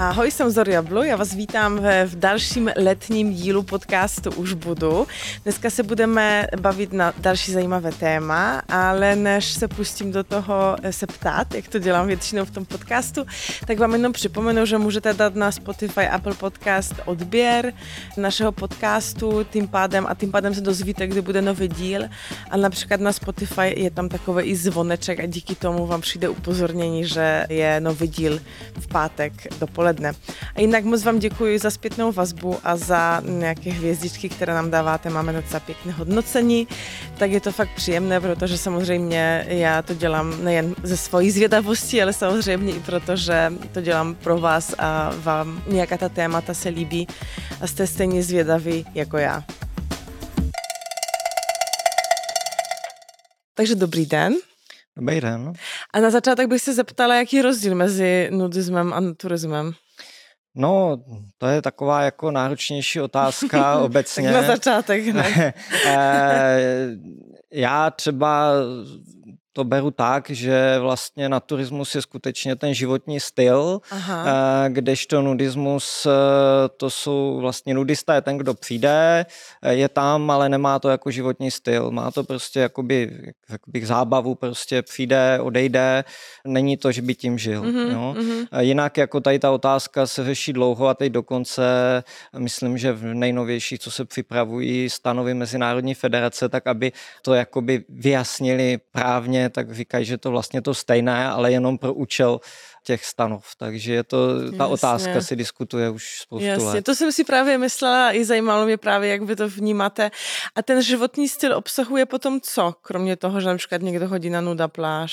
Ahoj, jsem Zorya Blue, já vás vítám v dalším letním dílu podcastu Už budu. Dneska se budeme bavit na další zajímavé téma, ale než se pustím do toho se ptát, jak to dělám většinou v tom podcastu, tak vám jenom připomenu, že můžete dát na Spotify, Apple Podcast odběr našeho podcastu, tím pádem se dozvíte, kdy bude nový díl, a například na Spotify je tam takový i zvoneček a díky tomu vám přijde upozornění, že je nový díl v pátek dopoledne. A jinak moc vám děkuji za zpětnou vazbu a za nějaké hvězdičky, které nám dáváte. Máme docela pěkné hodnocení, tak je to fakt příjemné, protože samozřejmě já to dělám nejen ze svojí zvědavosti, ale samozřejmě i proto, že to dělám pro vás a vám nějaká ta témata se líbí a jste stejně zvědaví jako já. Takže dobrý den. Dobrý den. A na začátek bych se zeptala, jaký je rozdíl mezi nudismem a naturismem? No, to je taková jako náročnější otázka obecně. Tak na začátek, ne? Já třeba to beru tak, že vlastně naturismus je skutečně ten životní styl, kdežto nudismus, to jsou vlastně nudista je ten, kdo přijde, je tam, ale nemá to jako životní styl, má to prostě jakoby zábavu, prostě přijde, odejde, není to, že by tím žil. Jinak jako tady ta otázka se řeší dlouho a teď dokonce, myslím, že v nejnovějších, co se připravují stanovy Mezinárodní federace, tak aby to jakoby vyjasnili právně, tak říkají, že to vlastně to stejné, ale jenom pro účel těch stanov. Takže je to, ta Jasně. otázka se diskutuje už spoustu let. To jsem si právě myslela i zajímalo mě právě, jak vy to vnímáte. A ten životní styl obsahuje potom co? Kromě toho, že například někdo chodí na nuda pláž.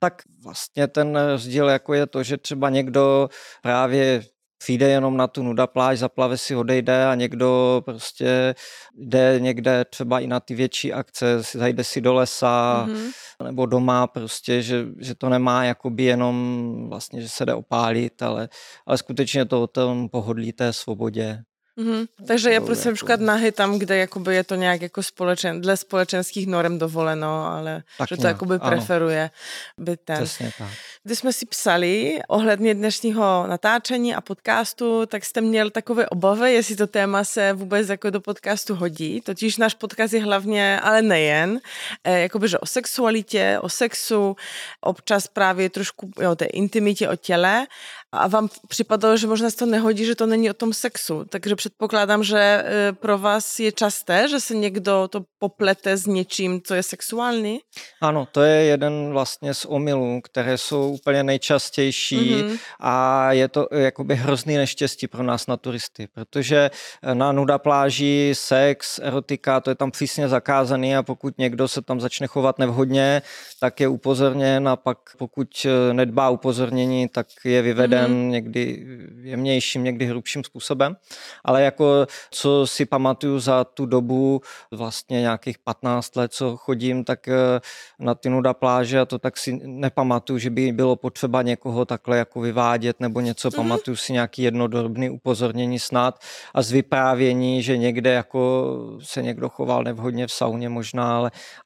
Tak vlastně ten rozdíl jako je to, že třeba někdo právě přijde jenom na tu nuda pláž, zaplave si, odejde, a někdo prostě jde někde třeba i na ty větší akce, zajde si do lesa nebo doma prostě, že to nemá jakoby jenom vlastně, že se jde opálit, ale skutečně to o tom pohodlí té svobodě. Takže já prostě například nahy tam, kde jakoby je to nějak jako dle společenských norm dovoleno, ale tak že to nějak, jakoby preferuje by ten. Přesně tak. Když jsme si psali ohledně dnešního natáčení a podcastu, tak jste měl takové obavy, jestli to téma se vůbec jako do podcastu hodí, totiž náš podcast je hlavně, ale nejen, jakoby že o sexualitě, o sexu, občas právě trošku o té intimitě, o těle, a vám připadalo, že možná se to nehodí, že to není o tom sexu, takže předpokládám, že pro vás je časté, že se někdo to poplete s něčím, co je sexuální? Ano, to je jeden vlastně z omylů, které jsou úplně nejčastější a je to jakoby hrozný neštěstí pro nás naturisty, protože na nuda pláži, sex, erotika, to je tam přísně zakázaný, a pokud někdo se tam začne chovat nevhodně, tak je upozorněn, a pak pokud nedbá upozornění, tak je vyveden někdy jemnějším, někdy hrubším způsobem. Ale jako co si pamatuju za tu dobu, vlastně nějakých 15 let, co chodím, tak na ty nuda pláže, a to tak si nepamatuju, že by bylo potřeba někoho takhle jako vyvádět nebo něco, pamatuju si nějaký jednodrobný upozornění snad, a z vyprávění, že někde jako se někdo choval nevhodně v sauně možná,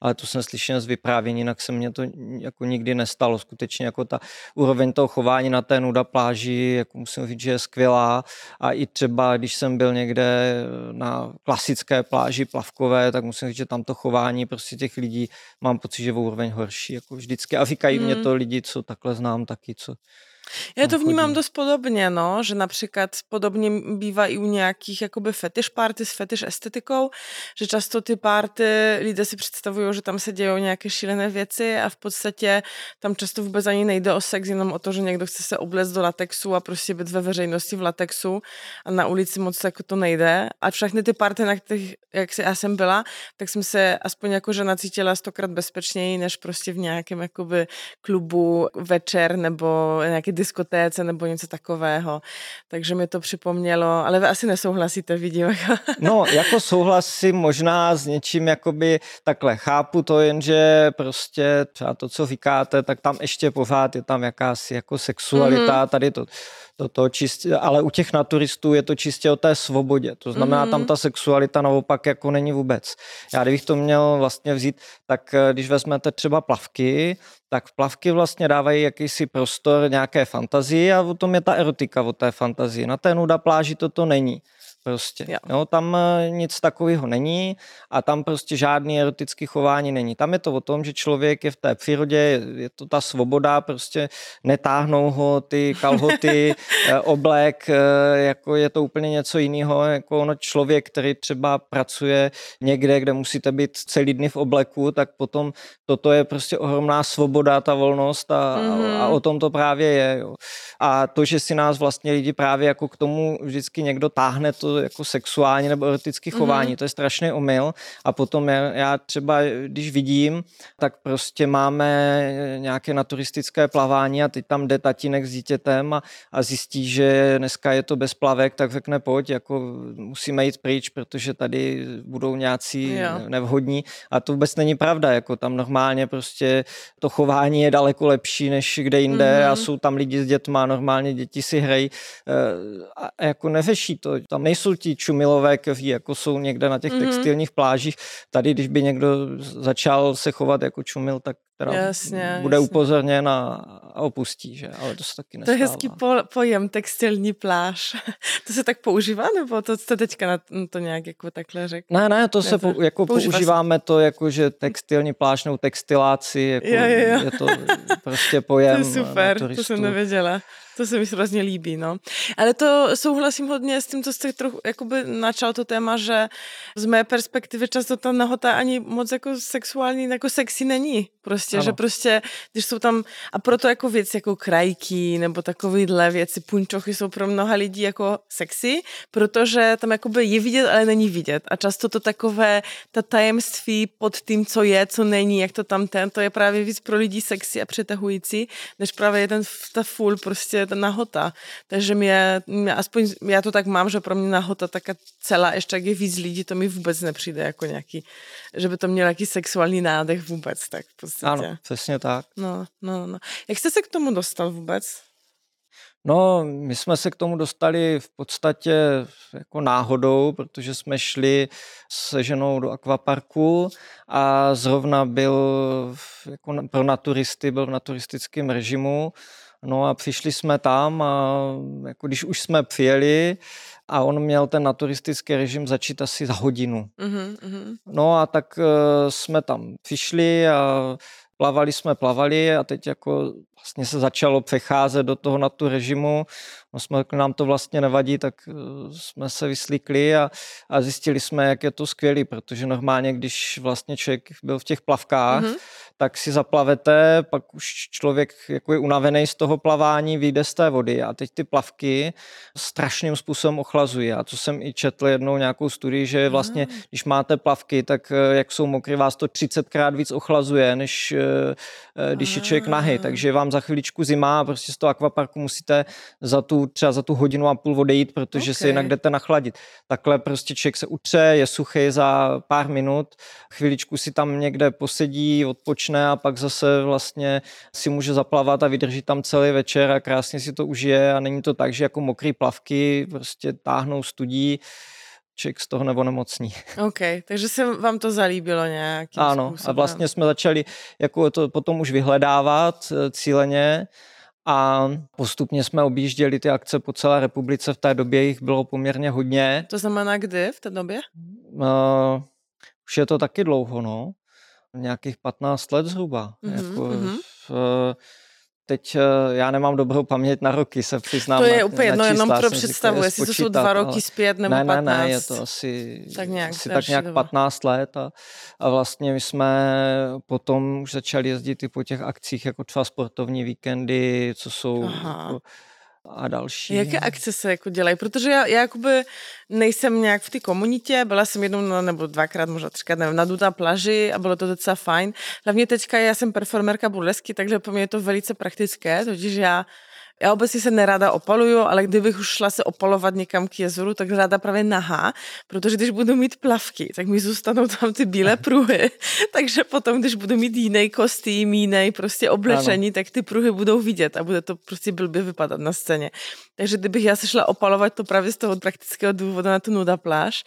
ale to jsem slyšel z vyprávění, jinak se mně to jako nikdy nestalo. Skutečně jako ta úroveň toho chování na té nuda pláži, jako musím říct, že je skvělá, a i třeba když jsem byl někde na klasické pláži plavkové, tak musím říct, že tam to chování prostě těch lidí, mám pocit, že v úroveň horší, jako vždycky, a říkají mě to lidi, co takhle znám taky, co... Ja to vnímam dost podobně, no, že například podobně bývá i u nějakých jakoby fetish party s fetish estetikou, že často ty party lidé si představují, že tam se dějou nějaké šílené věci, a v podstatě tam často vůbec ani nejde o sex, jenom o to, že někdo chce se obléct do latexu a prostě být ve veřejnosti v latexu, a na ulici moc jako to nejde. A všechny ty party, na kterých já jsem byla, tak jsem se aspoň jako žena cítila 100krát bezpečněji, než prostě v nějakém jakoby klubu večer nebo nějaký diskotéce nebo něco takového. Takže mi to připomnělo, ale vy asi nesouhlasíte, vidím. No, jako souhlasím možná s něčím, jakoby takhle chápu to, jenže prostě třeba to, co říkáte, tak tam ještě pořád je tam jakási jako sexualita, tady to Toto čistě, ale u těch naturistů je to čistě o té svobodě. To znamená, tam ta sexualita naopak jako není vůbec. Já kdybych to měl vlastně vzít, tak když vezmete třeba plavky, tak plavky vlastně dávají jakýsi prostor nějaké fantazii a o tom je ta erotika o té fantazii. Na té nuda pláži toto není. Prostě. Jo, tam nic takového není a tam prostě žádný erotický chování není. Tam je to o tom, že člověk je v té přírodě, je to ta svoboda, prostě netáhnou ho ty kalhoty, oblek, jako je to úplně něco jiného. Jako ono člověk, který třeba pracuje někde, kde musíte být celý dny v obleku, tak potom toto je prostě ohromná svoboda, ta volnost a o tom to právě je. Jo. A to, že si nás vlastně lidi právě jako k tomu vždycky někdo táhne, to jako sexuální nebo erotické chování. To je strašný omyl. A potom já třeba, když vidím, tak prostě máme nějaké naturistické plavání a teď tam jde tatínek s dítětem a zjistí, že dneska je to bez plavek, tak řekne pojď, jako musíme jít pryč, protože tady budou nějací nevhodní. A to vůbec není pravda. Jako tam normálně prostě to chování je daleko lepší, než kde jinde a jsou tam lidi s dětma, normálně děti si hrají a jako neřeší to. Tam nejsou ti čumilové, kteří jako jsou někde na těch textilních plážích. Tady, když by někdo začal se chovat jako čumil, tak bude upozorněn a opustí, že? Ale to se taky nestává. To je hezký pojem, textilní pláž. To se tak používá, nebo to jste teďka na to nějak jako takhle řekl? Ne, to se jako používáme to jako, že textilní pláž nebo textiláci, jako je to prostě pojem. To je super, to jsem nevěděla. To se mi hrozně líbí, no. Ale to souhlasím hodně s tím, co jste trochu jakoby načal to téma, že z mé perspektivy často ta nahota ani moc jako sexuální, jako sexy není. Prostě, ano. Že prostě, když jsou tam, a proto jako věci jako krajky nebo takovýhle věci, punčochy jsou pro mnoha lidí jako sexy, protože tam jakoby je vidět, ale není vidět. A často to takové, ta tajemství pod tím, co je, co není, jak to tam ten, to je právě víc pro lidi sexy a přitahující, než právě ta full prostě ta nahota. Takže mě aspoň já to tak mám, že pro mě nahota taká celá, ještě jak je víc lidí, to mi vůbec nepřijde jako nějaký, že by to měl nějaký sexuální nádech vůbec, tak v podstatě. Ano, přesně tak. No. Jak jste se k tomu dostal vůbec? No, my jsme se k tomu dostali v podstatě jako náhodou, protože jsme šli se ženou do akvaparku a zrovna pro naturisty, byl v naturistickém režimu. No a přišli jsme tam a jako když už jsme přijeli a on měl ten naturistický režim začít asi za hodinu. No a tak jsme tam přišli a plavali a teď jako vlastně se začalo přecházet do toho naturežimu. Nám to vlastně nevadí, tak jsme se vyslíkli a zjistili jsme, jak je to skvělý, protože normálně, když vlastně člověk byl v těch plavkách, tak si zaplavete, pak už člověk jako je unavený z toho plavání, vyjde z té vody a teď ty plavky strašným způsobem ochlazují. A co jsem i četl jednou nějakou studii, že vlastně, když máte plavky, tak jak jsou mokré, vás to 30krát víc ochlazuje, než když je člověk nahý. Takže vám za chvíličku zima a prostě z toho akvaparku musíte za tu hodinu a půl odejít, protože se jinak jdete nachladit. Takhle prostě člověk se utře, je suchý za pár minut, chvíličku si tam někde posedí, odpočne a pak zase vlastně si může zaplavat a vydrží tam celý večer a krásně si to užije a není to tak, že jako mokrý plavky prostě táhnou studí, člověk z toho nebo nemocní. OK, takže se vám to zalíbilo nějakým způsobem. A vlastně jsme začali jako to potom už vyhledávat cíleně a postupně jsme objížděli ty akce po celé republice, v té době jich bylo poměrně hodně. To znamená kdy v té době? Už je to taky dlouho, no. Nějakých 15 let zhruba. Teď já nemám dobrou paměť na roky, se přiznám. To je úplně jedno, jenom pro představu, jestli to jsou 2 roky zpět nebo 15. Ne, je to asi tak nějak 15 let a vlastně my jsme potom už začali jezdit i po těch akcích, jako třeba sportovní víkendy, co jsou a další. Jaké akce se jako dělají? Protože já jakoby nejsem nějak v té komunitě, byla jsem jednou nebo 2krát, možná 3krát, nevím, na Duda pláži a bylo to docela fajn. Hlavně teďka já jsem performerka burlesky, takže pro mě je to velice praktické, totiž já Já obecně se nerada opaluju, ale kdybych už šla se opalovat někam k jezeru, tak ráda právě nahá, protože když budu mít plavky, tak mi zůstanou tam ty bílé pruhy, takže potom, když budu mít jiný kostým, jiný prostě oblečení, tak ty pruhy budou vidět a bude to prostě blbě vypadat na scéně. Takže kdybych já se šla opalovat, to právě z toho praktického důvodu na tu nuda pláž,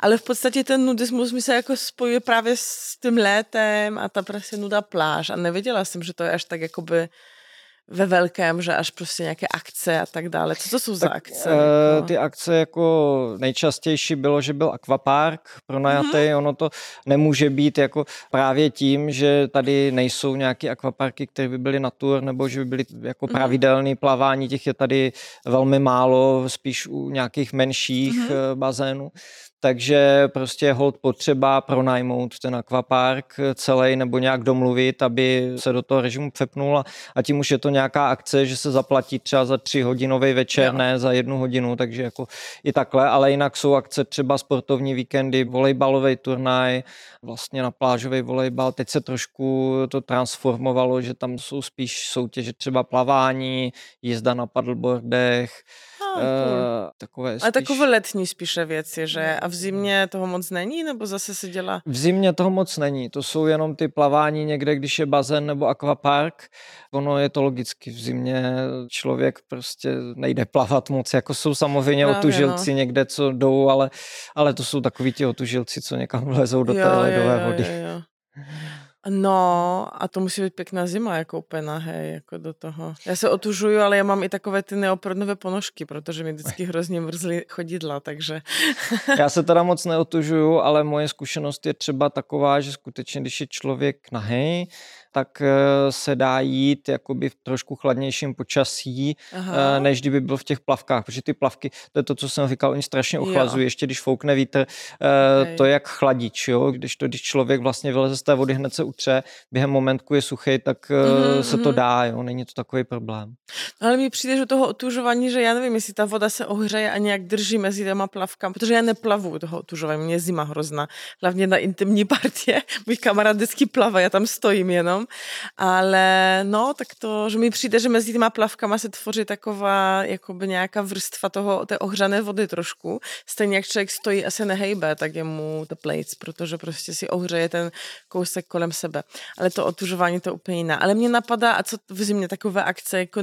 ale v podstatě ten nudismus mi se jako spojuje právě s tím létem a ta prostě nuda pláž a nevěděla jsem, že to je až tak jakoby ve velkém, že až prostě nějaké akce a tak dále. Co to jsou za akce? Ty akce jako nejčastější bylo, že byl akvapark pronajatý, ono to nemůže být jako právě tím, že tady nejsou nějaké akvaparky, které by byly natur, nebo že by byly jako pravidelné plavání, těch je tady velmi málo, spíš u nějakých menších bazénů. Takže prostě holt potřeba pronajmout ten akvapark celý nebo nějak domluvit, aby se do toho režimu přepnul a tím už je to nějaká akce, že se zaplatí třeba za 3-hodinový večer, ne za 1 hodinu, takže jako i takhle, ale jinak jsou akce třeba sportovní víkendy, volejbalový turnaj, vlastně na plážový volejbal, teď se trošku to transformovalo, že tam jsou spíš soutěže třeba plavání, jízda na paddleboardech, takové spíš... A takové letní spíše věci, že? A v zimě toho moc není, nebo zase se dělá? V zimě toho moc není, to jsou jenom ty plavání někde, když je bazén nebo akvapark. Ono je to logicky, v zimě člověk prostě nejde plavat moc, jako jsou samozřejmě otužilci někde, co jdou, ale to jsou takový ti otužilci, co někam vlezou do té ledové vody. No a to musí být pěkná zima, jako úplně nahej, jako do toho. Já se otužuju, ale já mám i takové ty neoprenové ponožky, protože mi vždycky hrozně mrzly chodidla, takže... Já se teda moc neotužuju, ale moje zkušenost je třeba taková, že skutečně, když je člověk nahej, tak se dá jít jakoby v trošku chladnějším počasí, než kdyby byl v těch plavkách, protože ty plavky, to je to, co jsem říkal, oni strašně ochlazují, ještě když foukne vítr, to je jak chladič, jo? Když člověk vlastně vyleze z té vody, hned se utře, během momentku je suchý, tak se to dá, jo? Není to takový problém. No, ale mi přijde, že toho otužování, že já nevím, jestli ta voda se ohřeje a nějak drží mezi těma plavkami, protože já neplavu toho otužování, mě je zima hrozná, hlavně na intimní partie, můj kamarád vždycky plava, já tam stojím jenom. Ale no, tak to, že mi přijde, že mezi těma plavkama se tvoří taková jakoby nějaká vrstva toho, té ohřané vody trošku. Stejně jak člověk stojí a se nehejbe, tak je mu teplejc, protože prostě si ohřeje ten kousek kolem sebe. Ale to otužování to je úplně jiná. Ale mě napadá, a co v zimě takové akce, jako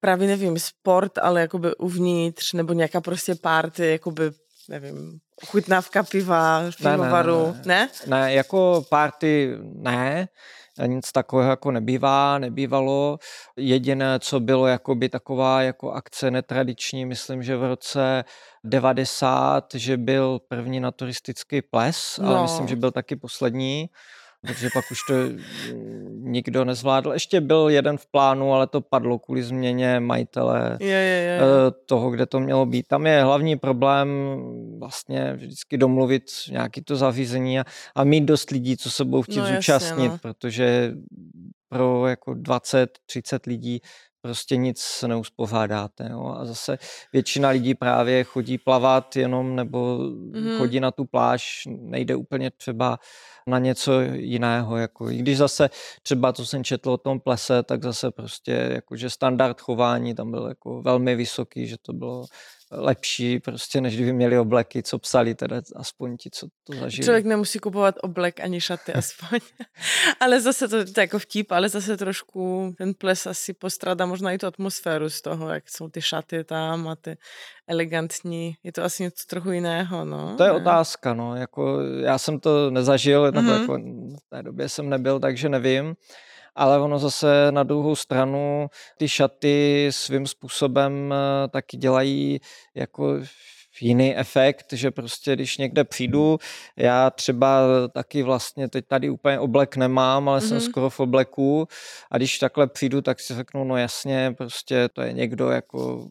právě nevím, sport, ale jakoby uvnitř, nebo nějaká prostě party, jakoby nevím, chutnávka piva, pivovaru, ne? Ne, jako party ne, nic takového jako nebývalo. Jediné, co bylo jakoby taková jako akce netradiční, myslím, že v roce 90, že byl první naturistický ples, ale myslím, že byl taky poslední. Takže pak už to nikdo nezvládl. Ještě byl jeden v plánu, ale to padlo kvůli změně majitele toho, kde to mělo být. Tam je hlavní problém vlastně vždycky domluvit nějaký to zařízení a mít dost lidí, co se budou chtít zúčastnit, protože pro jako 20-30 lidí prostě nic neuspořádáte. Jo? A zase většina lidí právě chodí plavat jenom nebo chodí na tu pláž, nejde úplně třeba na něco jiného. Jako. I když zase třeba, co jsem četl o tom plese, tak zase prostě jakože standard chování tam byl jako velmi vysoký, že to bylo lepší prostě, než kdyby měli obleky, co psali teda aspoň ti, co to zažili. Člověk nemusí kupovat oblek ani šaty aspoň. Ale zase to jako vtip, ale zase trošku ten ples asi postrádá možná i tu atmosféru z toho, jak jsou ty šaty tam a ty elegantní. Je to asi něco trochu jiného, no. To je otázka, no. Jako, já jsem to nezažil, nebo jako v té době jsem nebyl, takže nevím. Ale ono zase na druhou stranu ty šaty svým způsobem taky dělají jako jiný efekt, že prostě když někde přijdu, já třeba taky vlastně teď tady úplně oblek nemám, ale jsem skoro v obleku a když takhle přijdu, tak si řeknu, no jasně, prostě to je někdo jako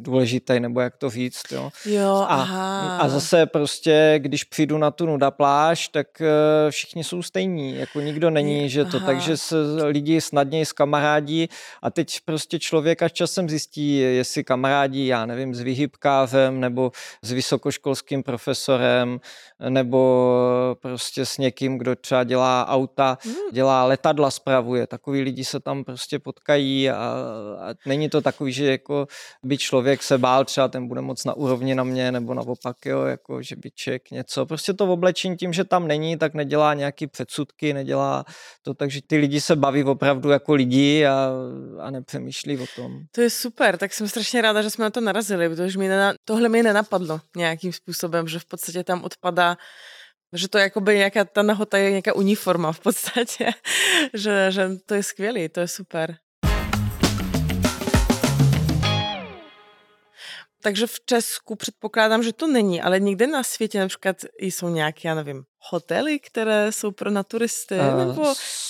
důležitý, nebo jak to říct, jo. A zase prostě, když přijdu na tu nuda pláž, tak všichni jsou stejní, jako nikdo není, že to, takže se lidi snadněji zkamarádí a teď prostě člověk až časem zjistí, jestli kamarádí, já nevím, s výhybkávem, nebo s vysokoškolským profesorem nebo prostě s někým, kdo třeba dělá auta, dělá letadla, spravuje. Takový lidi se tam prostě potkají a není to takový, že jako by člověk se bál, třeba ten bude moc na úrovni na mě nebo naopak, jo, jako že by člověk něco. Prostě to v oblečení tím, že tam není, tak nedělá nějaký předsudky, nedělá to, takže ty lidi se baví opravdu jako lidi a nepřemýšlí o tom. To je super, tak jsem strašně ráda, že jsme na to narazili, protože tohle mi nenapadlo nějakým způsobem, že v podstatě tam odpadá, že to jakoby nějaká, ta Lhota je nějaká uniforma v podstatě, že to je skvělý, to je super. Takže v Česku předpokládám, že to není, ale někde na světě například jsou nějaké, já nevím, hotely, které jsou pro naturisty, nebo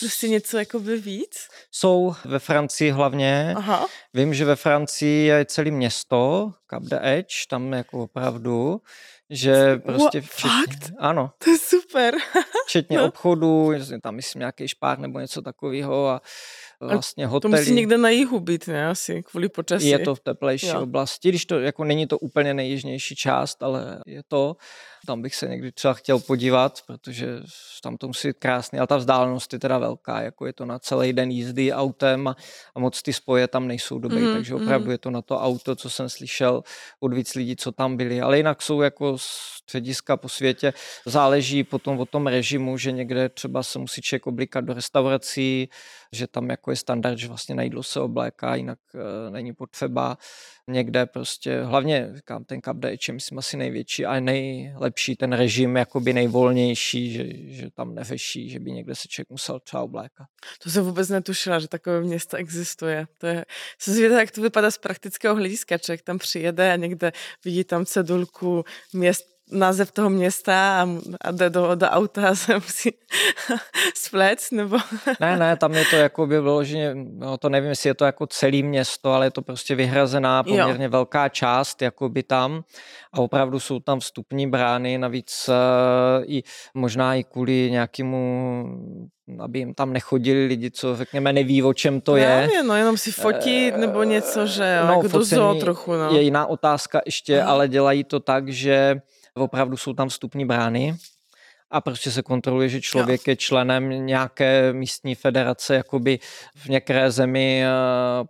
prostě něco jakoby víc? Jsou ve Francii hlavně. Aha. Vím, že ve Francii je celé město, Cap d'Agde, tam jako opravdu, že prostě... Fakt? Ano. To je super. Včetně obchodů, tam myslím nějaký špár nebo něco takového a vlastně hotely. To musí někde na jihu být, ne? Asi kvůli počasí. Je to v teplejší oblasti, když to jako není to úplně nejjižnější část, ale je to. Tam bych se někdy třeba chtěl podívat, protože tam to musí být krásný, ale ta vzdálenost je teda velká, jako je to na celý den jízdy autem a moc ty spoje tam nejsou dobrý, takže opravdu je to na to auto, co jsem slyšel od víc lidí, co tam byli, ale jinak jsou jako střediska po světě, záleží potom o tom režimu, že někde třeba se musí člověk oblíkat do restaurací, že tam jako je standard, že vlastně na jídlo se obléká, jinak není potřeba. Někde prostě, hlavně ten Cap d'Agde je myslím asi největší a nejlepší ten režim, jakoby nejvolnější, že tam neveší, že by někde se člověk musel třeba oblékat. To jsem vůbec netušila, že takové město existuje. To je, jsem zvědala, jak to vypadá z praktického hlediska. Člověk tam přijede a někde vidí tam cedulku měst, název toho města a jde do auta a se musí splec, nebo... Ne, tam je to jako by vyloženě, no to nevím, jestli je to jako celé město, ale je to prostě vyhrazená poměrně velká část, jako by tam a opravdu jsou tam vstupní brány, navíc i možná i kvůli nějakému, aby jim tam nechodili lidi, co řekněme neví, o čem to je. No, jenom si fotit nebo něco, že jo, jako do zoo trochu, no. Je jiná otázka ještě, ale dělají to tak, že opravdu jsou tam vstupní brány a prostě se kontroluje, že člověk je členem nějaké místní federace, jakoby v některé zemi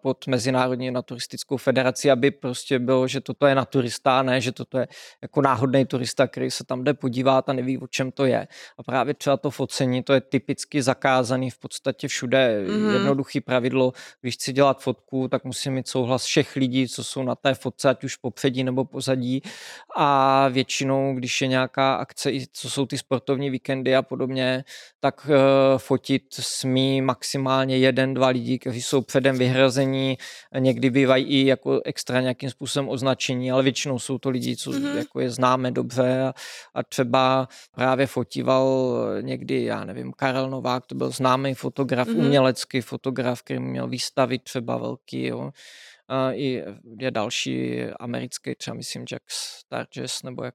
pod Mezinárodní naturistickou federací, aby prostě bylo, že toto je naturista, ne, že toto je jako náhodný turista, který se tam jde podívat a neví, o čem to je. A právě třeba to focení, to je typicky zakázaný v podstatě všude. Jednoduchý pravidlo, když chci dělat fotku, tak musím mít souhlas všech lidí, co jsou na té fotce, ať už popředí nebo pozadí. A většinou, když je nějaká akce, co jsou ty sportovní víkendy a podobně, tak fotit smí maximálně 1-2 lidí, kteří jsou předem vyhrazení, někdy bývají i jako extra nějakým způsobem označení, ale většinou jsou to lidi, co jako je známe dobře a třeba právě fotíval někdy, já nevím, Karel Novák, to byl známý fotograf, umělecký fotograf, který měl výstavy třeba velký, jo. A je další americký, třeba myslím Jack Star Jazz, nebo jak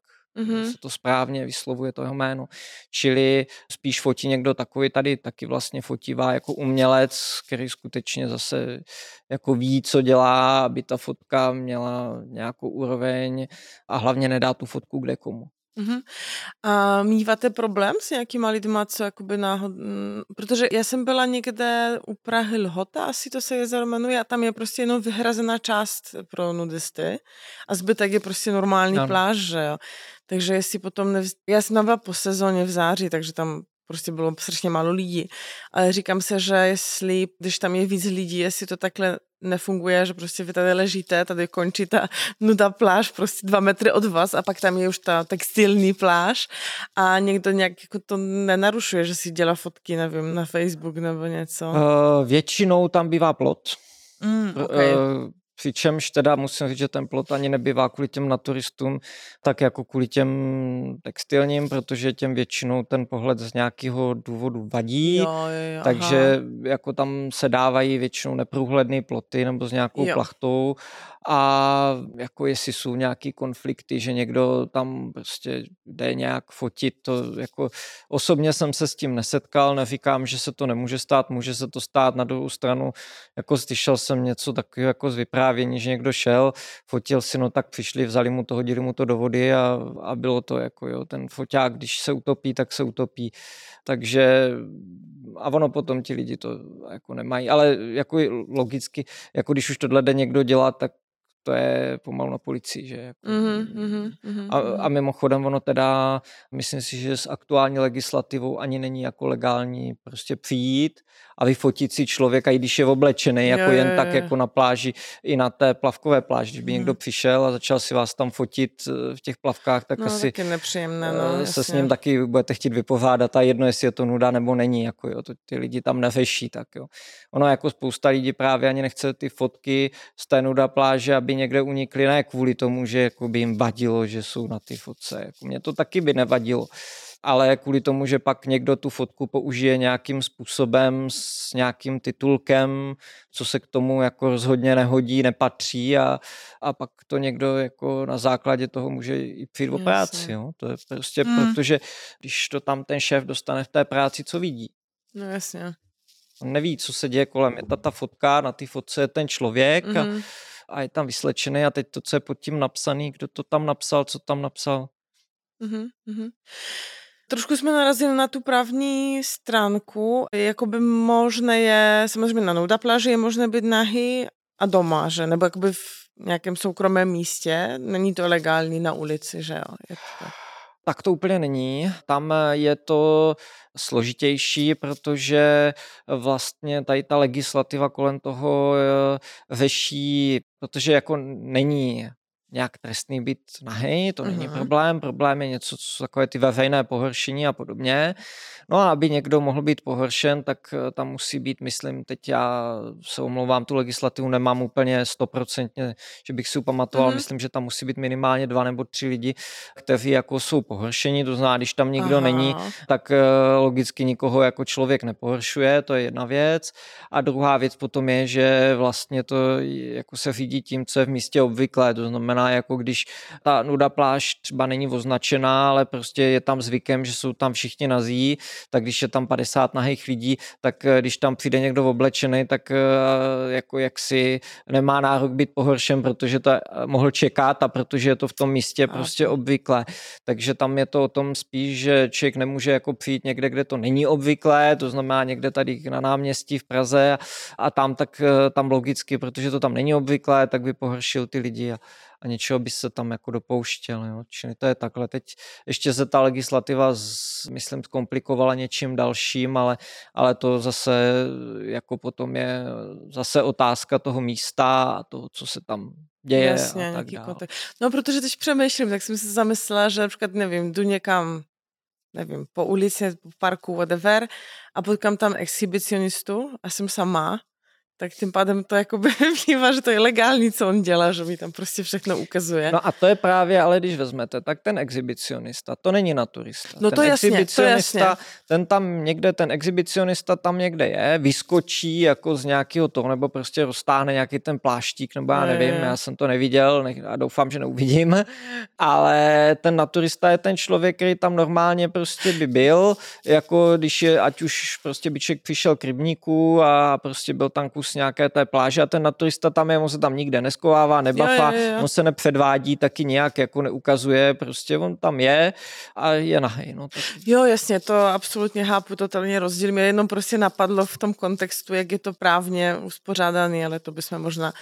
se to správně vyslovuje to jeho jméno. Čili spíš fotí někdo takový, tady taky vlastně fotívá jako umělec, který skutečně zase jako ví, co dělá, aby ta fotka měla nějakou úroveň a hlavně nedá tu fotku kde komu. A míváte problém s nějakýma lidma, co jakoby náhodně, protože já jsem byla někde u Prahy Lhota, asi to se jezero jmenuje, a tam je prostě jenom vyhrazená část pro nudisty a zbytek je prostě normální pláž, že jo. Takže jestli potom, já jsem byla po sezóně v září, takže tam prostě bylo strašně málo lidí, ale říkám se, že jestli, když tam je víc lidí, jestli to takhle nefunguje, že prostě vy tady ležíte, tady končí ta nuda pláž prostě 2 metry od vás a pak tam je už ta textilní pláž a někdo nějak jako to nenarušuje, že si dělá fotky, nevím, na Facebook nebo něco. Většinou tam bývá plot. Přičemž teda musím říct, že ten plot ani nebývá kvůli těm naturistům, tak jako kvůli těm textilním, protože těm většinou ten pohled z nějakého důvodu vadí, takže jako tam se dávají většinou neprůhledné ploty nebo s nějakou plachtou a jako jestli jsou nějaký konflikty, že někdo tam prostě jde nějak fotit, to jako osobně jsem se s tím nesetkal, neříkám, že se to nemůže stát, může se to stát, na druhou stranu jako slyšel jsem něco takového jako z vyprávění vyprávění, že někdo šel, fotil si, no tak přišli, vzali mu to, hodili mu to do vody a bylo to jako jo, ten foťák, když se utopí, tak se utopí. Takže a ono potom ti lidi to jako nemají, ale jako logicky, jako když už tohle jde někdo dělat, tak to je pomalu na policii, že? A mimochodem ono teda, myslím si, že s aktuální legislativou ani není jako legální prostě přijít a vyfotit si člověka, i když je oblečený, jako jen tak jako na pláži, i na té plavkové pláži, když by někdo přišel a začal si vás tam fotit v těch plavkách, tak no, asi se s ním taky budete chtít vypovádat a jedno, jestli je to nuda nebo není, jako jo, to ty lidi tam neřeší, tak jo. Ono jako spousta lidí právě ani nechce ty fotky z té nuda pláže, aby někde unikli, ne kvůli tomu, že jako by jim vadilo, že jsou na ty fotce. Jako mě to taky by nevadilo, ale kvůli tomu, že pak někdo tu fotku použije nějakým způsobem s nějakým titulkem, co se k tomu jako rozhodně nehodí, nepatří a pak to někdo jako na základě toho může i přijít o práci. Jo? To je prostě protože, když to tam ten šéf dostane v té práci, co vidí. No jasně. On neví, co se děje kolem. Je ta fotka, na té fotce je ten člověk a je tam vyslečený a teď to, co je pod tím napsaný, kdo to tam napsal, co tam napsal. Trošku jsme narazili na tu právní stránku. Jakoby možné je, samozřejmě na nuda pláži je možné být nahý a doma, že? Nebo jakoby v nějakém soukromém místě. Není to legální na ulici, že jo? Jak to? Tak to úplně není. Tam je to složitější, protože vlastně tady ta legislativa kolem toho řeší, protože jako není nějak trestný být nahej, to není problém. Problém je něco, co takové ty veřejné pohoršení a podobně. No a aby někdo mohl být pohoršen, tak tam musí být, myslím, teď já se omlouvám, tu legislativu nemám úplně 100%, že bych si upamatoval, myslím, že tam musí být minimálně 2 nebo 3 lidi, kteří jako jsou pohoršení, to znamená, když tam nikdo není, tak logicky nikoho jako člověk nepohoršuje, to je jedna věc. A druhá věc potom je, že vlastně to jako se řídí tím, co je v místě obvyklé, to znamená, jako když ta nuda pláž třeba není označená, ale prostě je tam zvykem, že jsou tam všichni nazí, tak když je tam 50 nahých lidí, tak když tam přijde někdo oblečený, tak jako jaksi nemá nárok být pohoršen, protože to mohl čekat a protože je to v tom místě prostě obvyklé. Takže tam je to o tom spíš, že člověk nemůže jako přijít někde, kde to není obvyklé, to znamená někde tady na náměstí v Praze a tam tak tam logicky, protože to tam není obvyklé, tak by pohoršil ty lidi a něčeho by se tam jako dopouštěl. Jo? Čili to je takhle. Teď ještě se ta legislativa, myslím, zkomplikovala něčím dalším, ale to zase jako potom je zase otázka toho místa a toho, co se tam děje. Jasně, a tak dále. No, protože teď přemýšlím, tak jsem si zamyslela, že například, nevím, jdu někam, nevím, po ulici, po parku, whatever, a potkám tam exhibicionistu a jsem sama, tak tím pádem to jakoby vnímá, že to je legální, co on dělá, že mi tam prostě všechno ukazuje. No a to je právě, ale když vezmete, tak ten exhibicionista, to není naturista. No to ten jasně, exhibicionista, to jasně. Ten exhibicionista tam někde je, vyskočí jako z nějakého toho, nebo prostě roztáhne nějaký ten pláštík, nebo já nevím, já jsem to neviděl a doufám, že neuvidím, ale ten naturista je ten člověk, který tam normálně prostě by byl, jako když je, ať už prostě byček přišel k rybníku a prostě byl tam kus nějaké té pláže a ten naturista tam je, on se tam nikde neskovává, nebafá, on se nepředvádí, taky nějak jako neukazuje, prostě on tam je a je nahej. No, tak... Jo, jasně, to absolutně hápu, totálně rozdíl. Mě jenom prostě napadlo v tom kontextu, jak je to právně uspořádaný, ale to bychom možná...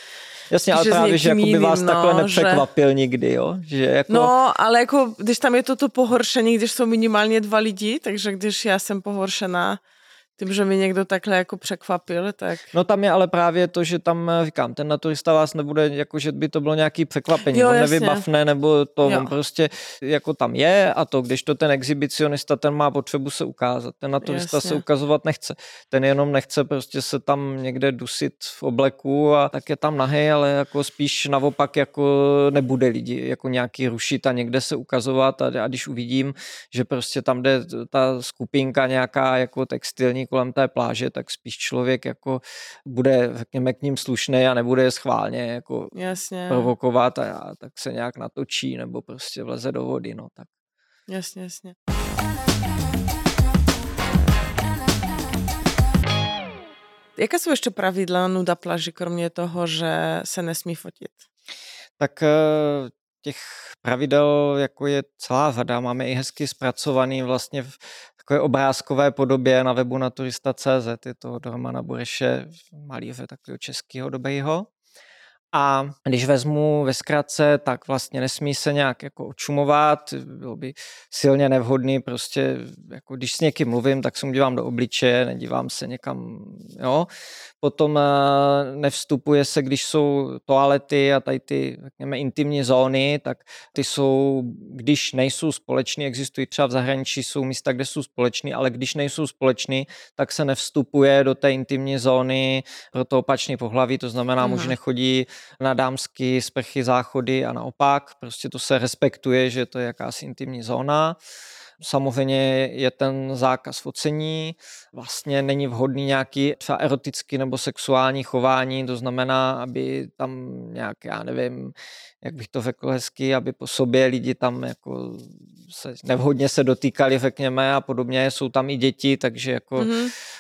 Jasně, ale právě, že jako by vás takhle nepřekvapil nikdy, jo? Že jako... No, ale jako, když tam je toto pohoršení, když jsou minimálně 2 lidi, takže když já jsem pohoršená, tím, že mi někdo takhle jako překvapil, tak... No tam je ale právě to, že tam, říkám, ten naturista vás nebude, jako že by to bylo nějaký překvapení, jo, on nevybafne, nebo to, on prostě jako tam je a to, když to ten exhibicionista, ten má potřebu se ukázat, ten naturista se ukazovat nechce, ten jenom nechce prostě se tam někde dusit v obleku a tak je tam nahej, ale jako spíš naopak jako nebude lidi jako nějaký rušit a někde se ukazovat a když uvidím, že prostě tam jde ta skupinka nějaká jako textilní kolem té pláže, tak spíš člověk jako bude, řekněme, k ním slušnej a nebude je schválně jako provokovat a tak se nějak natočí nebo prostě vleze do vody, no tak. Jasně, jasně. Jaké jsou ještě pravidla nuda pláži, kromě toho, že se nesmí fotit? Tak těch pravidel, jako je celá řada, máme i hezky zpracovaný vlastně v takové obrázkové podobě na webu naturista.cz, je to od Romana Bureše, malíře takového českého dobrýho. A když vezmu ve zkratce, tak vlastně nesmí se nějak jako očumovat, bylo by silně nevhodný, prostě jako když s někým mluvím, tak se mu dívám do obličeje, nedívám se někam, jo. Potom nevstupuje se, když jsou toalety a tady ty, řekněme, intimní zóny, tak ty jsou, když nejsou společný, existují třeba v zahraničí, jsou místa, kde jsou společný, ale když nejsou společný, tak se nevstupuje do té intimní zóny pro to opačné pohlaví, to znamená, muž nechodí na dámský sprchy, záchody a naopak, prostě to se respektuje, že to je jakási intimní zóna. Samozřejmě je ten zákaz focení, vlastně není vhodný nějaký třeba erotický nebo sexuální chování, to znamená, aby tam nějak, já nevím, jak bych to řekl hezky, aby po sobě lidi tam jako se nevhodně se dotýkali, řekněme, a podobně, jsou tam i děti, takže jako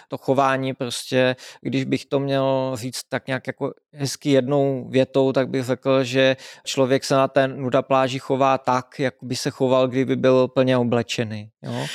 to chování prostě, když bych to měl říct tak nějak jako hezky jednou větou, tak bych řekl, že člověk se na té nuda pláži chová tak, jak by se choval, kdyby byl plně oblečený. Jo.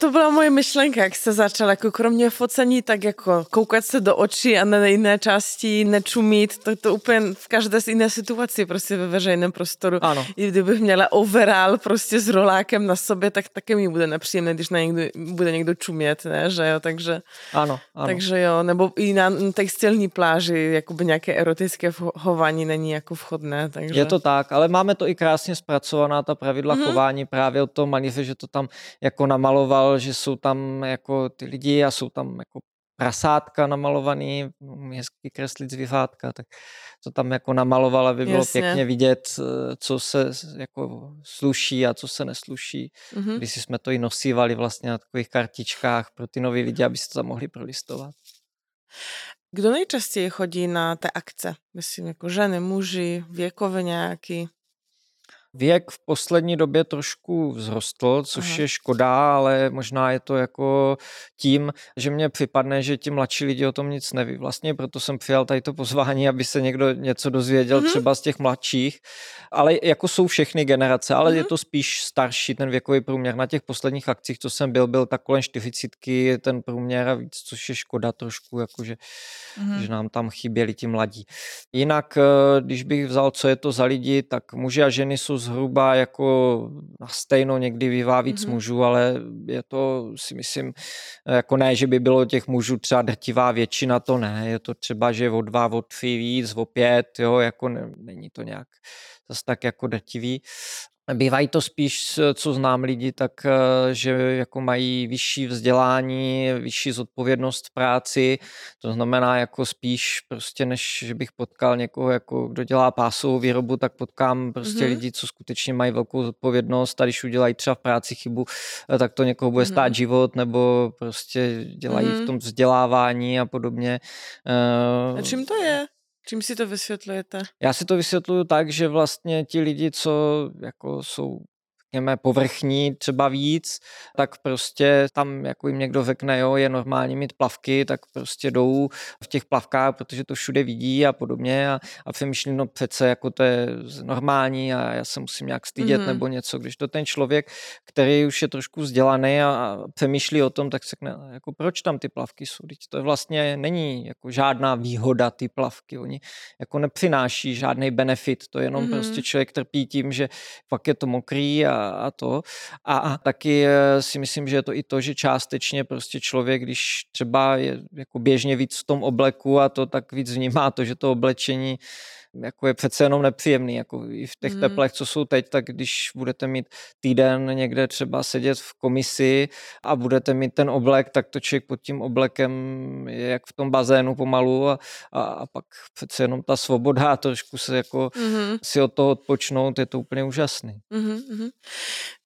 To byla moje myšlenka, jak jste začal, jako kromě focení, tak jako koukat se do očí a na jiné části, nečumit, to úplně v každé jiné situaci prostě ve veřejném prostoru. Ano. I kdybych měla overall prostě s rolákem na sobě, tak také mi bude nepříjemné, když na někdo, bude někdo čumět, ne, že jo, takže... Ano, ano. Takže jo, nebo i na textilní pláži, jakoby nějaké erotické chování není jako vhodné, takže... Je to tak, ale máme to i krásně zpracovaná, ta pravidla chování právě od toho malíře, že to tam jako namaloval, že jsou tam jako ty lidi a jsou tam jako prasátka namalovaný, hezky kreslit zvířátka, tak to tam jako namaloval, aby bylo pěkně vidět, co se jako sluší a co se nesluší. Když jsme to i nosívali vlastně na takových kartičkách pro ty nový lidi, aby se to tam mohli prolistovat. Kdo nejčastěji chodí na té akce? Myslím, jako ženy, muži, věkové nějaký? Věk v poslední době trošku vzrostl, což je škoda, ale možná je to jako tím, že mně připadne, že ti mladší lidi o tom nic neví. Vlastně proto jsem přijal tady to pozvání, aby se někdo něco dozvěděl třeba z těch mladších, ale jako jsou všechny generace, ale je to spíš starší, ten věkový průměr. Na těch posledních akcích, co jsem byl tak kolem 40, ten průměr a víc, což je škoda trošku, jakože, že nám tam chyběli ti mladí. Jinak, když bych vzal, co je to za lidi, tak muži a ženy jsou zhruba jako na stejno, někdy bývá víc mužů, ale je to, si myslím, jako ne, že by bylo těch mužů třeba drtivá většina, to ne, je to třeba, že o 2, o 3 víc, o 5, jo, jako ne, není to nějak zase tak jako drtivý. Bývají to spíš, co znám lidi, tak, že jako mají vyšší vzdělání, vyšší zodpovědnost v práci, to znamená jako spíš prostě, než že bych potkal někoho, jako kdo dělá pásovou výrobu, tak potkám prostě lidi, co skutečně mají velkou zodpovědnost a když udělají třeba v práci chybu, tak to někoho bude stát život, nebo prostě dělají v tom vzdělávání a podobně. A čím to je? Čím si to vysvětlujete? Já si to vysvětluju tak, že vlastně ti lidi, co jako jsou povrchní třeba víc, tak prostě tam jako jim někdo řekne, jo, je normální mít plavky, tak prostě jdou v těch plavkách, protože to všude vidí a podobně a přemýšlí, no přece jako to je normální a já se musím nějak stydět nebo něco, když to ten člověk, který už je trošku vzdělaný a přemýšlí o tom, tak se řekne, jako proč tam ty plavky jsou, to je vlastně není jako žádná výhoda ty plavky, oni jako nepřináší žádný benefit, to jenom prostě člověk trpí tím, že pak je to mokrý a to. A taky si myslím, že je to i to, že částečně prostě člověk, když třeba je jako běžně víc v tom obleku a to, tak víc vnímá to, že to oblečení jako je přece jenom nepříjemný. Jako i v těch teplech, co jsou teď, tak když budete mít týden někde třeba sedět v komisi a budete mít ten oblek, tak to člověk pod tím oblekem je jak v tom bazénu pomalu a pak přece jenom ta svoboda trošku se jako si od toho odpočnout, je to úplně úžasný.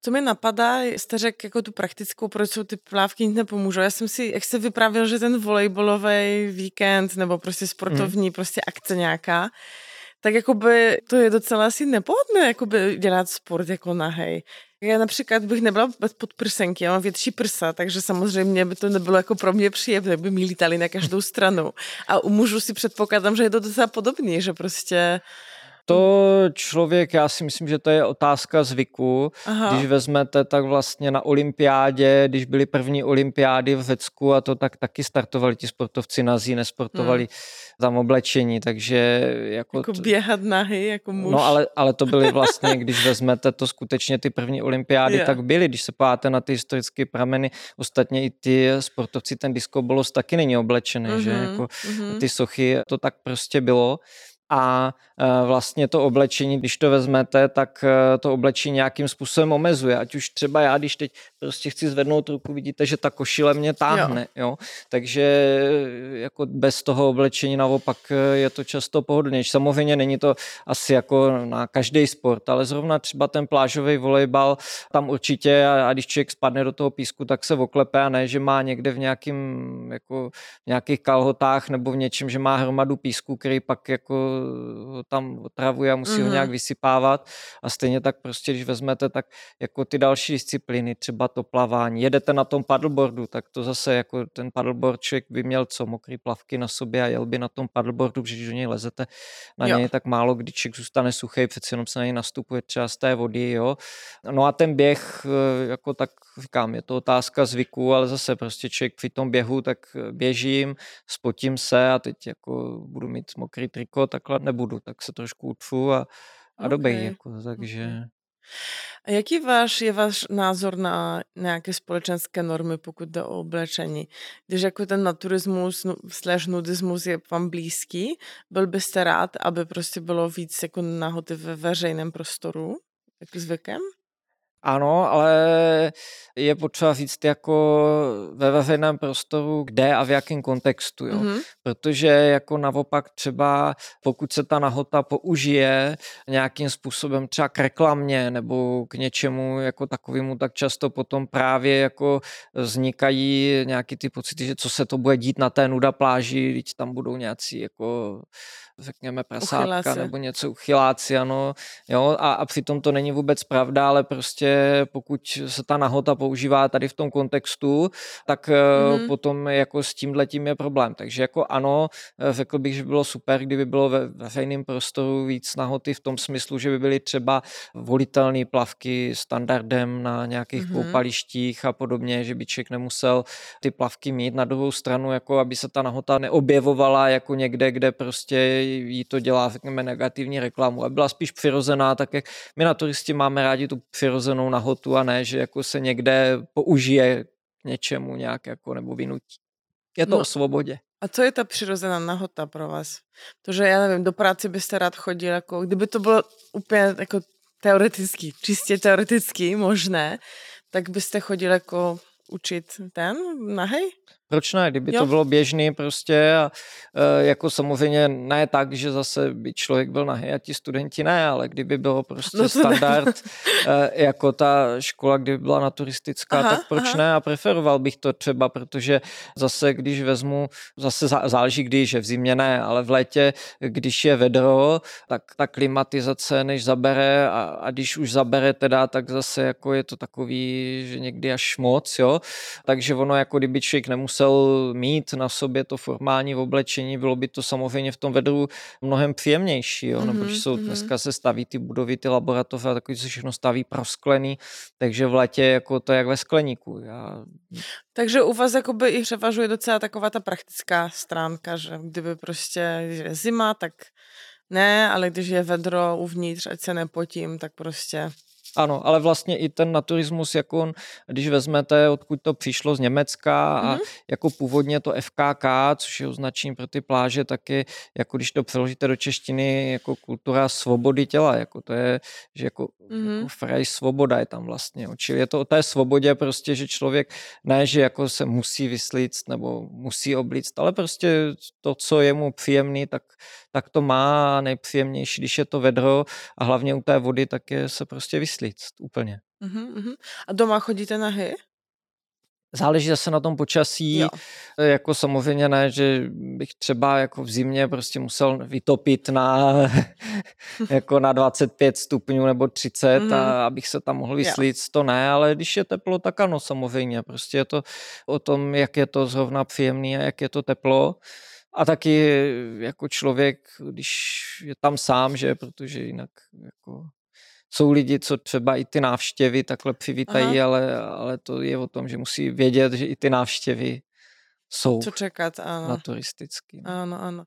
Co mi napadá, jste řekl jako tu praktickou, proč jsou ty plávky nic nepomůžou. Já jsem si, jak jste vyprávěl, že ten volejbolový víkend nebo prostě sportovní prostě akce nějaká, tak jakoby to je docela asi nepohodné, jakoby dělat sport jako nahej. Já například bych nebyla bez podprsenky, já mám větší prsa, takže samozřejmě by to nebylo jako pro mě příjemné, by mi lítali na každou stranu. A u mužů si předpokládám, že je to docela podobný, že prostě... To člověk, já si myslím, že to je otázka zvyku. Aha. Když vezmete, tak vlastně na olympiádě, když byly první olympiády v Řecku a to, tak taky startovali ti sportovci nazí, nesportovali tam oblečení, takže... Jako běhat nahy, jako muž. No, ale to byly vlastně, když vezmete to skutečně ty první olympiády, tak byly, když se pláte na ty historické prameny, ostatně i ty sportovci, ten diskobolos taky není oblečený, že? Jako ty sochy, to tak prostě bylo. A vlastně to oblečení, když to vezmete, tak to oblečení nějakým způsobem omezuje. Ať už třeba já, když teď prostě chci zvednout ruku, vidíte, že ta košile mě táhne. Jo? Takže jako bez toho oblečení naopak je to často pohodlnější. Samozřejmě není to asi jako na každý sport, ale zrovna třeba ten plážový volejbal, tam určitě, a když člověk spadne do toho písku, tak se oklepe, a ne, že má někde v nějakých kalhotách nebo v něčem, že má hromadu písku, který pak jako tam otravuje a musí ho nějak vysypávat. A stejně tak prostě, když vezmete, tak jako ty další disciplíny, třeba to plavání. Jedete na tom paddleboardu, tak to zase jako ten paddleboard, člověk by měl mokrý plavky na sobě a jel by na tom paddleboardu, protože když do něj lezete na něj, tak málo kdy člověk zůstane suchý, přeci jenom se na něj nastupuje třeba z té vody, jo. No a ten běh, jako tak říkám, je to otázka zvyku, ale zase prostě člověk při tom běhu, tak běžím, spotím se a teď jako budu mít mokrý triko, takhle nebudu, tak se trošku utfu a dobej, jako, takže... A jaký je váš názor na nějaké společenské normy, pokud jde o oblečení? Když jako ten naturismus slash nudismus je vám blízký, byl byste rád, aby prostě bylo víc jako nahoty ve veřejném prostoru, jako zvykem? Ano, ale je potřeba říct jako ve veřejném prostoru, kde a v jakém kontextu, jo. Protože jako naopak třeba pokud se ta nahota použije nějakým způsobem třeba k reklamě nebo k něčemu jako takovému, tak často potom právě jako vznikají nějaký ty pocity, že co se to bude dít na té nuda pláži, když tam budou nějací jako řekněme prasátka uchyláci. Nebo něco uchyláci, ano. Jo, a přitom to není vůbec pravda, ale prostě pokud se ta nahota používá tady v tom kontextu, tak potom jako s tímhletím je problém. Takže jako ano, řekl bych, že bylo super, kdyby bylo ve veřejném prostoru víc nahoty v tom smyslu, že by byly třeba volitelné plavky standardem na nějakých koupalištích a podobně, že by člověk nemusel ty plavky mít. Na druhou stranu, jako aby se ta nahota neobjevovala jako někde, kde prostě jí to dělá, řekněme, negativní reklamu. A byla spíš přirozená, tak jak my naturisti máme rádi tu přirozenou nahotu a ne, že jako se někde použije k něčemu nějak jako nebo vynutí. Je to o svobodě. A co je ta přirozená nahota pro vás? To, že já nevím, do práce byste rád chodil, jako kdyby to bylo úplně jako teoreticky, čistě teoreticky možné, tak byste chodil jako učit ten nahej? Proč ne, kdyby to bylo běžný prostě a jako samozřejmě ne tak, že zase by člověk byl nahý a ti studenti ne, ale kdyby bylo prostě standard jako ta škola, kdyby byla naturistická, tak proč ne a preferoval bych to třeba, protože zase když vezmu, zase záleží když, že v zimě ne, ale v létě, když je vedro, tak ta klimatizace než zabere a když už zabere teda, tak zase jako je to takový, že někdy až moc, jo, takže ono jako kdyby člověk nemusel mít na sobě to formální oblečení, bylo by to samozřejmě v tom vedru mnohem příjemnější, jo? Nebo že jsou dneska se staví ty budovy, ty laboratoře a takový se všechno staví prosklený, takže v letě jako to jak ve skleníku. Takže u vás jakoby i převažuje docela taková ta praktická stránka, že kdyby prostě když je zima, tak ne, ale když je vedro uvnitř, ať se nepotím, tak prostě... Ano, ale vlastně i ten naturismus, jako on, když vezmete, odkud to přišlo z Německa a jako původně to FKK, což je označení pro ty pláže, taky jako když to přeložíte do češtiny, jako kultura svobody těla, jako to je, že jako, jako fraj svoboda je tam vlastně, čili je to o té svobodě prostě, že člověk ne, že jako se musí vyslíct nebo musí oblíct, ale prostě to, co je mu příjemný, tak to má nejpříjemnější, když je to vedro a hlavně u té vody, tak je se prostě vyslíct úplně. A doma chodíte nahy? Záleží zase na tom počasí, jo. Jako samozřejmě ne, že bych třeba jako v zimě prostě musel vytopit na jako na 25 stupňů nebo 30, a abych se tam mohl vyslíct, to ne, ale když je teplo, tak ano, samozřejmě, prostě je to o tom, jak je to zrovna příjemný a jak je to teplo. A taky jako člověk, když je tam sám, že, protože jinak jako jsou lidi, co třeba i ty návštěvy takhle přivítají, ale to je o tom, že musí vědět, že i ty návštěvy jsou co čekat, ano. Na turistický. Ano, ano.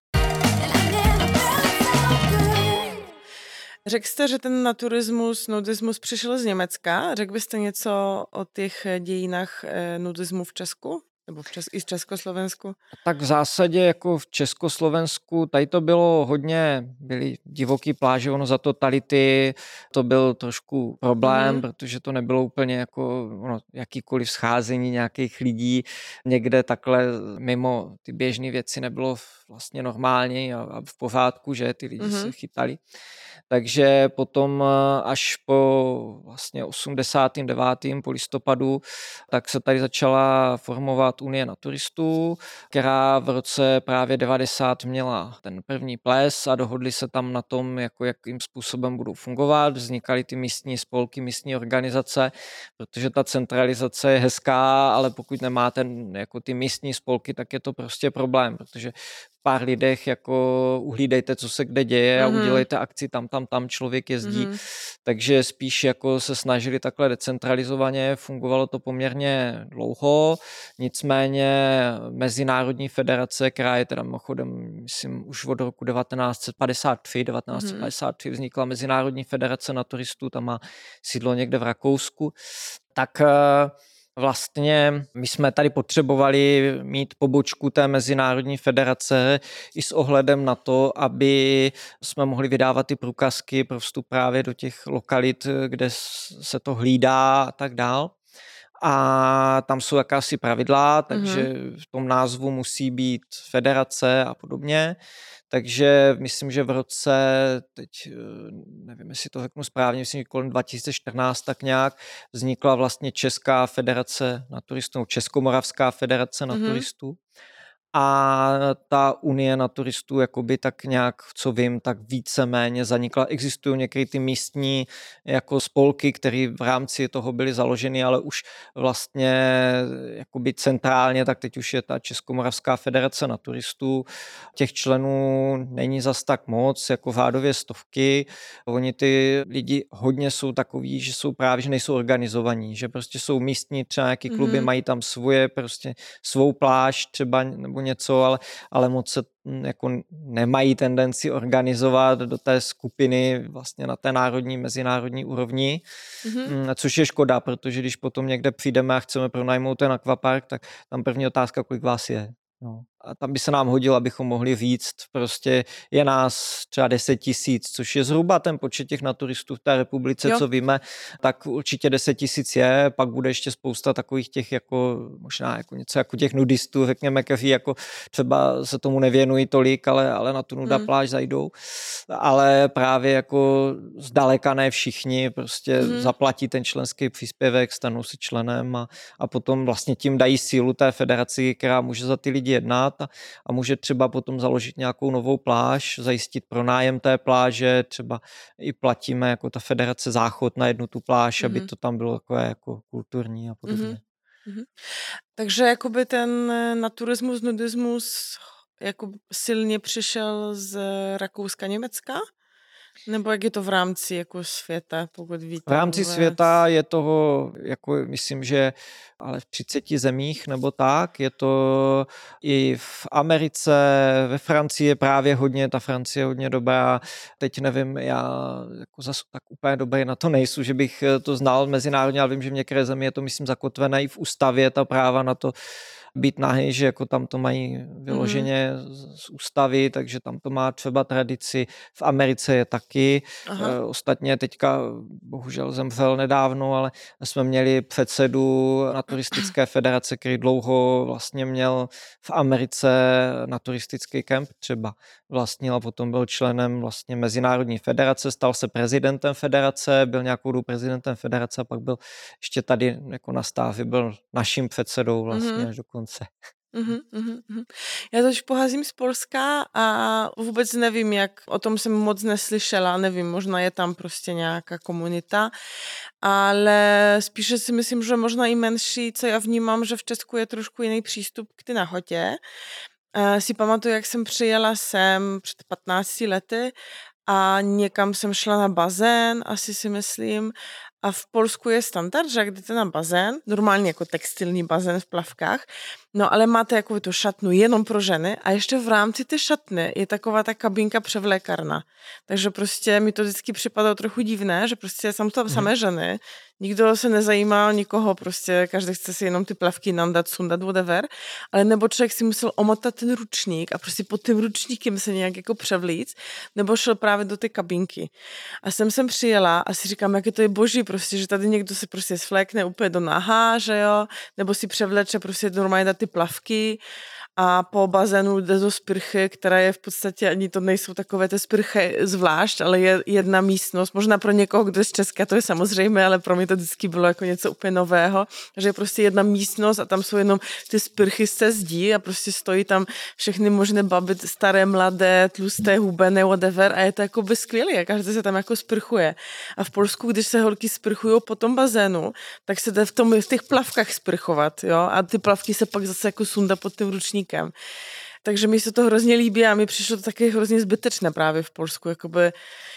Řekl jste, že ten naturismus, nudismus přišel z Německa. Řekl byste něco o těch dějinách nudismu v Česku? Nebo i v Československu? Tak v zásadě jako v Československu, tady to bylo hodně, byly divoký pláže, ono za totality, to byl trošku problém, protože to nebylo úplně jako jakýkoliv scházení nějakých lidí, někde takhle mimo ty běžné věci nebylo vlastně normální a v pořádku, že ty lidi se chytali. Takže potom až po vlastně 89. po listopadu, tak se tady začala formovat Unie naturistů, která v roce právě 90 měla ten první ples a dohodli se tam na tom, jako jakým způsobem budou fungovat. Vznikaly ty místní spolky, místní organizace, protože ta centralizace je hezká, ale pokud nemáte jako ty místní spolky, tak je to prostě problém, protože v pár lidech jako uhlídejte, co se kde děje a udělejte akci tam člověk jezdí. Takže spíš jako se snažili takhle decentralizovaně, fungovalo to poměrně dlouho, nicméně Mezinárodní federace, která je teda mimochodem, myslím, už od roku 1953 vznikla Mezinárodní federace naturistů, tam má sídlo někde v Rakousku, tak vlastně my jsme tady potřebovali mít pobočku té Mezinárodní federace i s ohledem na to, aby jsme mohli vydávat ty průkazky pro vstup právě do těch lokalit, kde se to hlídá a tak dál. A tam jsou jakási pravidla, takže v tom názvu musí být federace a podobně. Takže myslím, že v roce, teď nevím, jestli to řeknu správně, myslím, že kolem 2014 tak nějak vznikla vlastně Česká federace naturistů, Českomoravská federace naturistů. A ta Unie naturistů, jakoby tak nějak, co vím, tak víceméně zanikla. Existují některé ty místní jako spolky, které v rámci toho byly založeny, ale už vlastně jakoby centrálně, tak teď už je ta Českomoravská federace naturistů. Těch členů není zas tak moc, jako řádově stovky. Oni ty lidi hodně jsou takový, že jsou právě, že nejsou organizovaní, že prostě jsou místní, třeba nějaký kluby, mají tam svoje, prostě svou pláž třeba nebo něco, ale moc se jako nemají tendenci organizovat do té skupiny vlastně na té národní, mezinárodní úrovni, což je škoda, protože když potom někde přijdeme a chceme pronajmout ten akvapark, tak tam první otázka, kolik vás je. No. A tam by se nám hodilo, abychom mohli říct, prostě je nás třeba 10 000, což je zhruba ten počet těch naturistů v té republice, jo. Co víme, tak určitě 10 000 je, pak bude ještě spousta takových těch jako, možná jako něco jako těch nudistů, řekněme, kteří jako třeba se tomu nevěnují tolik, ale na tu nuda pláž zajdou, ale právě jako zdaleka ne všichni prostě zaplatí ten členský příspěvek, stanou se členem a potom vlastně tím dají sílu té federaci, která může za ty lidi jednat, a může třeba potom založit nějakou novou pláž, zajistit pronájem té pláže, třeba i platíme jako ta federace záchod na jednu tu pláž, aby to tam bylo takové jako kulturní a podobně. Mm-hmm. Takže jakoby ten naturismus, nudismus jako silně přišel z Rakouska, Německa? Nebo jak je to v rámci jako světa, pokud víte? V rámci světa je toho, jako myslím, že ale v 30 zemích nebo tak, je to i v Americe, ve Francii je právě hodně, ta Francie je hodně dobrá, teď nevím, já jako zase tak úplně dobrý na to nejsou, že bych to znal mezinárodně, ale vím, že v některé zemi je to, myslím, zakotvené i v ústavě, ta práva na to být nahý, že jako tam to mají vyloženě z ústavy, takže tam to má třeba tradici. V Americe je taky. Ostatně teďka, bohužel zemřel nedávno, ale jsme měli předsedu Naturistické federace, který dlouho vlastně měl v Americe naturistický kemp třeba. vlastnil a potom byl členem vlastně Mezinárodní federace, stal se prezidentem federace, byl nějakou dobu prezidentem federace a pak byl ještě tady jako na stávě, byl naším předsedou vlastně až do konce. Já tož pocházím z Polska a vůbec nevím, jak, o tom jsem moc neslyšela, nevím, možná je tam prostě nějaká komunita, ale spíše si myslím, že možná i menší, co já vnímám, že v Česku je trošku jiný přístup k té nahotě. Si pamatuju, jak jsem přijela sem před 15 lety a někam jsem šla na bazén, asi si myslím, a v Polsku je standard, že jak jdete na bazén, normálně jako textilní bazén v plavkách, no ale máte jakou tu šatnu jenom pro ženy a ještě v rámci té šatny je taková ta kabinka převlékarna. Takže prostě mi to vždycky připadalo trochu divné, že prostě jsou tam samé ženy, nikdo se nezajímá o nikoho, prostě každý chce si jenom ty plavky nandat, sundat, whatever, ale nebo člověk si musel omotat ten ručník a prostě pod tím ručníkem se nějak jako převlíc, nebo šel právě do té kabinky. A jsem přijela a si říkám, jaké to je boží, prostě, že tady někdo se prostě svlékne úplně do nahá, že jo, nebo si převleče prostě normálně dát ty plavky a po bazénu jde do sprchy, která je v podstatě, ani to nejsou takové ty sprchy zvlášť, ale je jedna místnost, možná pro někoho, kdo je z Česka, to je samozřejmě, ale pro mě to vždycky bylo jako něco úplně nového, že je prostě jedna místnost a tam jsou jenom ty sprchy se zdí a prostě stojí tam všechny možné baby, staré, mladé, tlusté, hubené, whatever a je to jako by skvělý a každý se tam jako sprchuje. A v Polsku, když se holky sprchují po tom bazénu, tak se jde v těch plavkách sprchovat, jo, a ty plavky se pak zase jako sundá pod tím ručníkem. Takže mi se to hrozně líbí a mi přišlo to taky hrozně zbytečné právě v Polsku. Jakoby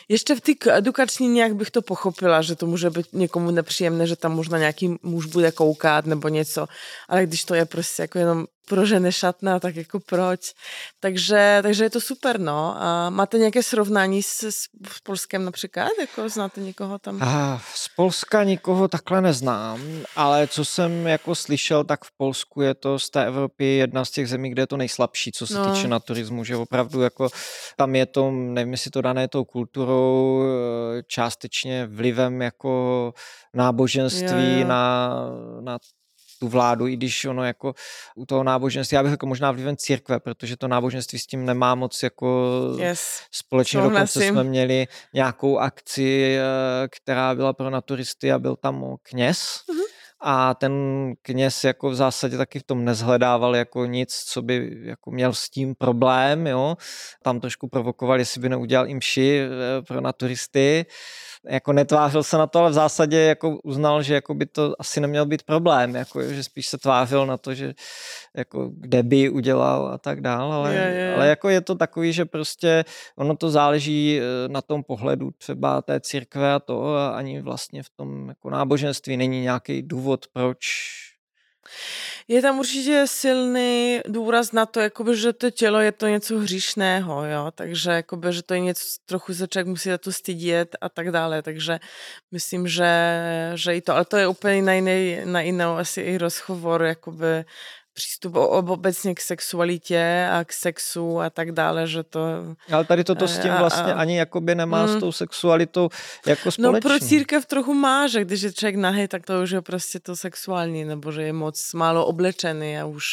ještě v té edukační nějak bych to pochopila, že to může být někomu nepříjemné, že tam možná nějaký muž bude koukat nebo něco, ale když to je prostě jako jenom pro ženy šatna, tak jako proč? Takže je to super, no. A máte nějaké srovnání s Polskem například? Jako znáte někoho tam? Z Polska nikoho takhle neznám, ale co jsem jako slyšel, tak v Polsku je to z té Evropy jedna z těch zemí, kde je to nejslabší, co se týče naturismu, že opravdu jako tam je to, nevím, jestli to dané tou kulturou, částečně vlivem jako náboženství na tu vládu, i když ono jako u toho náboženství, já bych jako možná vlivem církve, protože to náboženství s tím nemá moc jako společně. Dokonce jsme měli nějakou akci, která byla pro naturisty a byl tam kněz. A ten kněz jako v zásadě taky v tom nezhledával jako nic, co by jako měl s tím problém, jo. Tam trošku provokoval, jestli by neudělal i mši pro naturisty. Jako netvářil se na to, ale v zásadě jako uznal, že jako by to asi neměl být problém, jako že spíš se tvářil na to, že jako kde by udělal a tak dál, ale jako je to takový, že prostě ono to záleží na tom pohledu třeba té církve a to a ani vlastně v tom jako náboženství není nějaký důvod, proč. Je tam určitě silný důraz na to, jakoby, že to tělo je to něco hříšného, jo? Takže jakoby, že to je něco, trochu se člověk musí za to stydět a tak dále, takže myslím, že i to, ale to je úplně na jinou asi i rozhovor, jakoby přístup obecně k sexualitě a k sexu a tak dále, že to... Ale tady toto s tím vlastně ani jakoby nemá s tou sexualitou jako společný. No pro církev trochu má, že když je člověk nahý, tak to už je prostě to sexuální, nebo že je moc málo oblečený a už...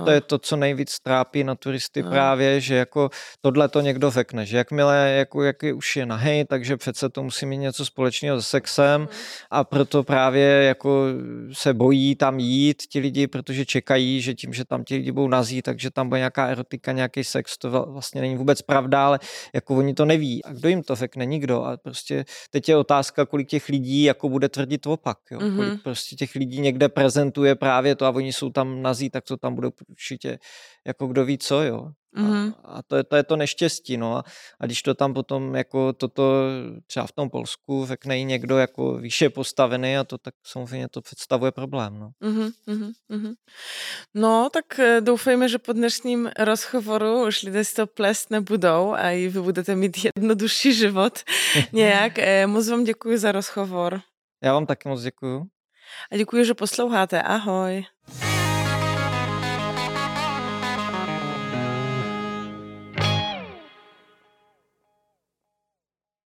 A to je to, co nejvíc trápí naturisty právě, že jako tohle to někdo řekne, že jakmile jaký už je nahej, takže přece to musí mít něco společného se sexem a proto právě jako se bojí tam jít ti lidi, protože čekají, že tím, že tam ti lidi budou nazí, takže tam bude nějaká erotika, nějaký sex, to vlastně není vůbec pravda, ale jako oni to neví a kdo jim to řekne? Nikdo a prostě teď je otázka, kolik těch lidí jako bude tvrdit opak, jo? Kolik prostě těch lidí někde prezentuje právě to a oni jsou tam nazí, tak to tam budou určitě, jako kdo ví co, jo. A to je to neštěstí, no. A když to tam potom, jako toto, třeba v tom Polsku, řekne i někdo jako výše postavený a to tak samozřejmě to představuje problém, no. No, tak doufejme, že po dnešním rozhovoru už lidé si to plést nebudou a i vy budete mít jednodušší život nějak. Moc vám děkuji za rozhovor. Já vám taky moc děkuji. A děkuji, že posloucháte. Ahoj.